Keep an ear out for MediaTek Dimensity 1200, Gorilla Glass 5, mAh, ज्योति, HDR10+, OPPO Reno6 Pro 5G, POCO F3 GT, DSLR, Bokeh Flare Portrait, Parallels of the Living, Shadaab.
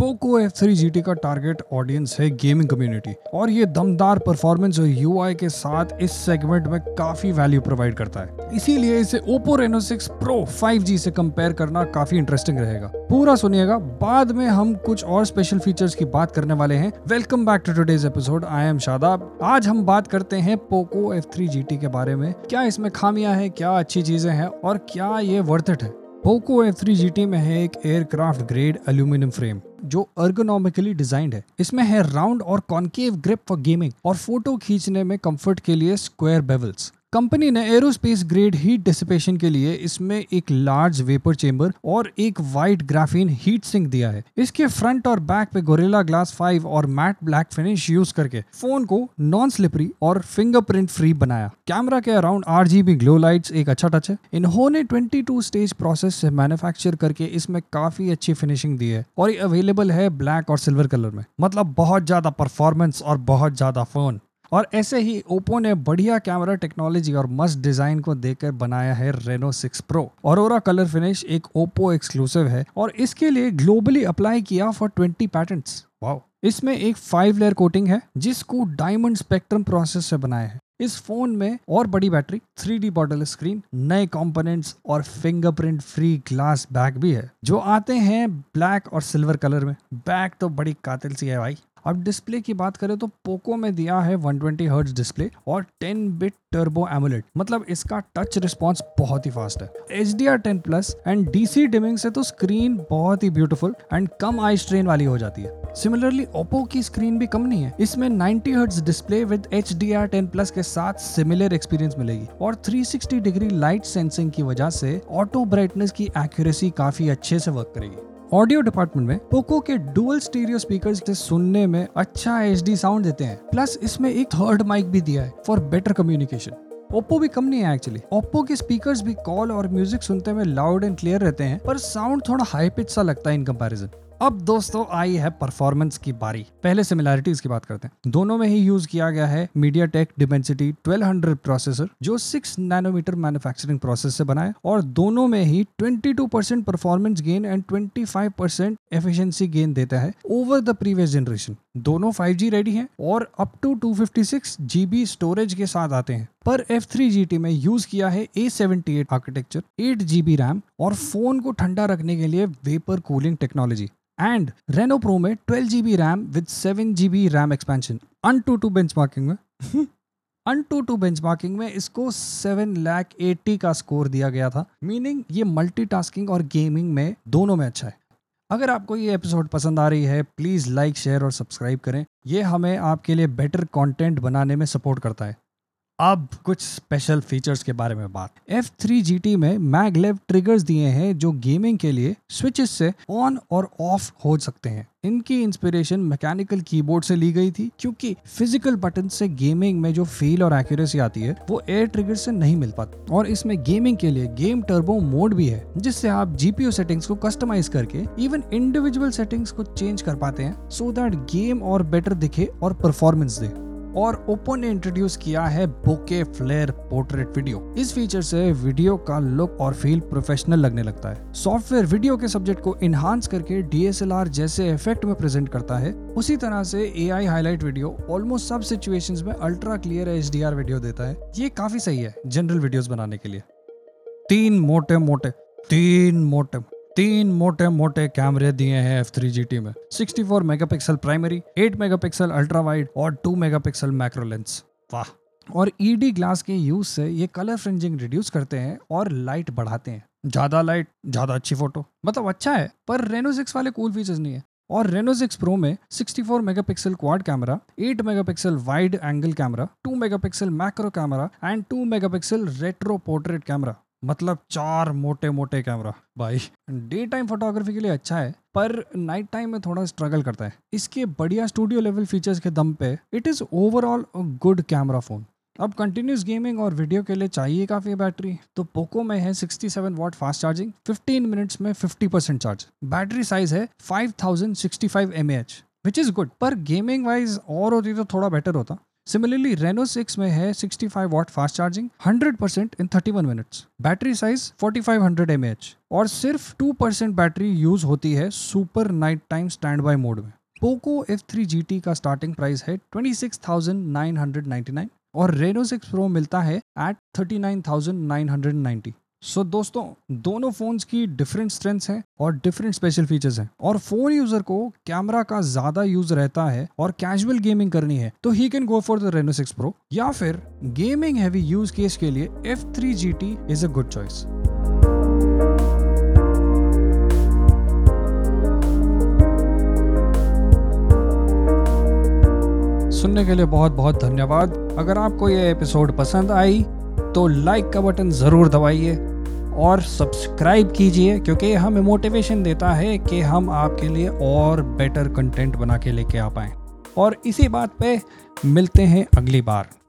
POCO F3 GT का target audience है gaming community, और ये दमदार परफॉर्मेंस और यूआई के साथ इस सेगमेंट में काफी वैल्यू प्रोवाइड करता है। इसीलिए इसे OPPO Reno6 Pro 5G से कंपेयर करना काफी इंटरेस्टिंग रहेगा। पूरा सुनिएगा, बाद में हम कुछ और स्पेशल फीचर्स की बात करने वाले हैं। Welcome back to today's episode, I am Shadab. आज हम बात करते हैं POCO F3 GT के बारे में, क्या इसमें खामियां हैं, क्या अच्छी चीजें हैं और क्या ये वर्थ इट है। POCO F3 GT में है एक एयरक्राफ्ट ग्रेड एल्यूमिनियम फ्रेम जो अर्गोनॉमिकली डिजाइंड है। इसमें है राउंड और कॉन्केव ग्रिप फॉर गेमिंग और फोटो खींचने में कंफर्ट के लिए स्क्वायर बेवल्स। कंपनी ने एरोस्पेस ग्रेड हीट डिसिपेशन के लिए इसमें एक लार्ज वेपर चेंबर और एक वाइट ग्राफीन हीट सिंक दिया है। इसके फ्रंट और बैक पे गोरिल्ला ग्लास 5 और मैट ब्लैक फिनिश यूज करके फोन को नॉन स्लिपरी और फिंगरप्रिंट फ्री बनाया। कैमरा के अराउंड RGB ग्लो लाइट्स एक अच्छा टच है। इन्होंने 22 स्टेज प्रोसेस से मैन्युफैक्चर करके इसमें काफी अच्छी फिनिशिंग दी है और ये अवेलेबल है ब्लैक और सिल्वर कलर में। मतलब बहुत ज्यादा परफॉर्मेंस और बहुत ज्यादा फोन। और ऐसे ही ओप्पो ने बढ़िया कैमरा टेक्नोलॉजी और मस्त डिजाइन को देकर बनाया है Reno6 Pro। Aurora colour finish एक ओप्पो एक्सक्लूसिव है और इसके लिए ग्लोबली अप्लाई किया फॉर 20 पैटेंट्स। वाओ। इसमें एक 5 लेयर कोटिंग है जिसको डायमंड स्पेक्ट्रम प्रोसेस से बनाया है। इस फोन में और बड़ी बैटरी, 3D बॉटल स्क्रीन, नए कंपोनेंट्स और फिंगरप्रिंट फ्री ग्लास बैक भी है जो आते हैं ब्लैक और सिल्वर कलर में। बैक तो बड़ी कातिल सी है भाई। अब डिस्प्ले की बात करें तो पोको में दिया है 120 हर्ट्ज डिस्प्ले और 10 बिट टर्बो एमुलेट, मतलब इसका टच रिस्पॉन्स बहुत ही फास्ट है। HDR10+ एंड DC डिमिंग से तो स्क्रीन बहुत ही ब्यूटीफुल एंड कम आई स्ट्रेन वाली हो जाती है। सिमिलरली ओप्पो की स्क्रीन भी कम नहीं है। इसमें 90 हर्ट्ज डिस्प्ले विद HDR10+ के साथ सिमिलर एक्सपीरियंस मिलेगी और 360 डिग्री लाइट सेंसिंग की वजह से ऑटो ब्राइटनेस की एक्यूरेसी काफी अच्छे से वर्क करेगी। ऑडियो डिपार्टमेंट में पोको के डुअल स्टीरियो स्पीकर्स से सुनने में अच्छा HD साउंड देते हैं। प्लस इसमें एक थर्ड माइक भी दिया है फॉर बेटर कम्युनिकेशन। ओप्पो भी कम नहीं है एक्चुअली। ओप्पो के स्पीकर्स भी कॉल और म्यूजिक सुनते में लाउड एंड क्लियर रहते हैं, पर साउंड थोड़ा हाई पिच सा लगता है इन कंपैरिजन। अब दोस्तों आई है परफॉर्मेंस की बारी। पहले सिमिलैरिटीज की बात करते हैं। दोनों में ही यूज किया गया है MediaTek Dimensity 1200 प्रोसेसर जो 6 नैनोमीटर मैन्युफैक्चरिंग प्रोसेस से बना है और दोनों में ही 22% performance gain and 25% efficiency gain देता है ओवर द प्रीवियस जनरेशन। दोनों 5G रेडी हैं और अप टू 256 GB स्टोरेज के साथ आते हैं। पर F3 GT में यूज किया है A78 आर्किटेक्चर, 8 GB रैम और फोन को ठंडा रखने के लिए vapour cooling technology. And Reno Pro में 12 GB RAM with 7 GB RAM expansion. AnTuTu benchmarking में इसको 780,000 का स्कोर दिया गया था, मीनिंग ये मल्टीटास्किंग और गेमिंग में दोनों में अच्छा है। अगर आपको ये एपिसोड पसंद आ रही है प्लीज़ लाइक, शेयर और सब्सक्राइब करें। ये हमें आपके लिए बेटर कंटेंट बनाने में सपोर्ट करता है। अब कुछ स्पेशल फीचर्स के बारे में बात। F3 GT में मैगलेव ट्रिगर्स दिए हैं जो गेमिंग के लिए स्विचेस से ऑन और ऑफ हो सकते हैं। इनकी इंस्पिरेशन मैकेनिकल कीबोर्ड से ली गई थी क्योंकि फिजिकल बटन से गेमिंग में जो फील और एक्यूरेसी आती है वो एयर ट्रिगर से नहीं मिल पाती। और इसमें गेमिंग के लिए गेम टर्बो मोड भी है जिससे आप GPU सेटिंग्स को कस्टमाइज करके इवन इंडिविजुअल सेटिंग्स को चेंज कर पाते हैं सो दैट गेम और बेटर दिखे और परफॉर्मेंस दे। और ओप्पो ने इंट्रोड्यूस किया है बोके फ्लेयर पोर्ट्रेट वीडियो। इस फीचर से वीडियो का लुक और फील प्रोफेशनल लगने लगता है। सॉफ्टवेयर वीडियो के सब्जेक्ट को इनहांस करके DSLR जैसे इफेक्ट में प्रेजेंट करता है। उसी तरह से AI हाईलाइट वीडियो ऑलमोस्ट सब सिचुएशंस में अल्ट्रा क्लियर HDR वीडियो देता है। ये काफी सही है जनरल वीडियोस बनाने के लिए। तीन मोटे मोटे कैमरे दिए हैं F3 GT में। 64 megapixel primary, 8 megapixel ultra wide और 2 मेगापिक्सल मैक्रो लेंस। वाह। और ED ग्लास के यूज से ये कलर फ्रिंजिंग रिड्यूस करते हैं और लाइट बढ़ाते हैं। ज्यादा लाइट ज्यादा अच्छी फोटो, मतलब अच्छा है, पर Reno6 वाले कूल फीचर्स नहीं है। और Reno6 Pro में 64 megapixel quad camera, 8 megapixel wide angle camera, 2 megapixel macro camera and 2 megapixel retro portrait camera, मतलब 4 मोटे मोटे कैमरा। भाई डे टाइम फोटोग्राफी के लिए अच्छा है पर नाइट टाइम में थोड़ा स्ट्रगल करता है। इसके बढ़िया स्टूडियो लेवल फीचर्स के दम पे it is overall a good camera phone. अब कंटिन्यूस गेमिंग और वीडियो के लिए चाहिए काफ़ी बैटरी, तो पोको में है 67 वाट फास्ट चार्जिंग, 15 मिनट्स में 50% चार्ज। बैटरी साइज है 5065 mAh विच इज़ गुड, पर गेमिंग वाइज और होती तो थोड़ा बेटर होता। सिमिलरली रेनो 6 में है 65 watt fast charging 100% in 31 minutes, battery size 4500 mAh और सिर्फ 2% बैटरी यूज होती है super night time stand by mode में। पोको F3 GT का स्टार्टिंग प्राइस है 26,999 और रेनो 6 प्रो मिलता है एट 39,990। सो दोस्तों, दोनों फोन्स की डिफरेंट स्ट्रेंथ्स हैं और डिफरेंट स्पेशल फीचर्स हैं, और फोन यूजर को कैमरा का ज्यादा यूज रहता है और कैजुअल गेमिंग करनी है तो he can go for the Reno 6 pro, या फिर गेमिंग हैवी यूज केस के लिए F3 GT is a good choice. सुनने के लिए बहुत बहुत धन्यवाद। अगर आपको ये एपिसोड पसंद आई तो लाइक का बटन ज़रूर दबाइए और सब्सक्राइब कीजिए, क्योंकि यह हमें मोटिवेशन देता है कि हम आपके लिए और बेटर कंटेंट बना के लेके आ पाएँ। और इसी बात पे मिलते हैं अगली बार।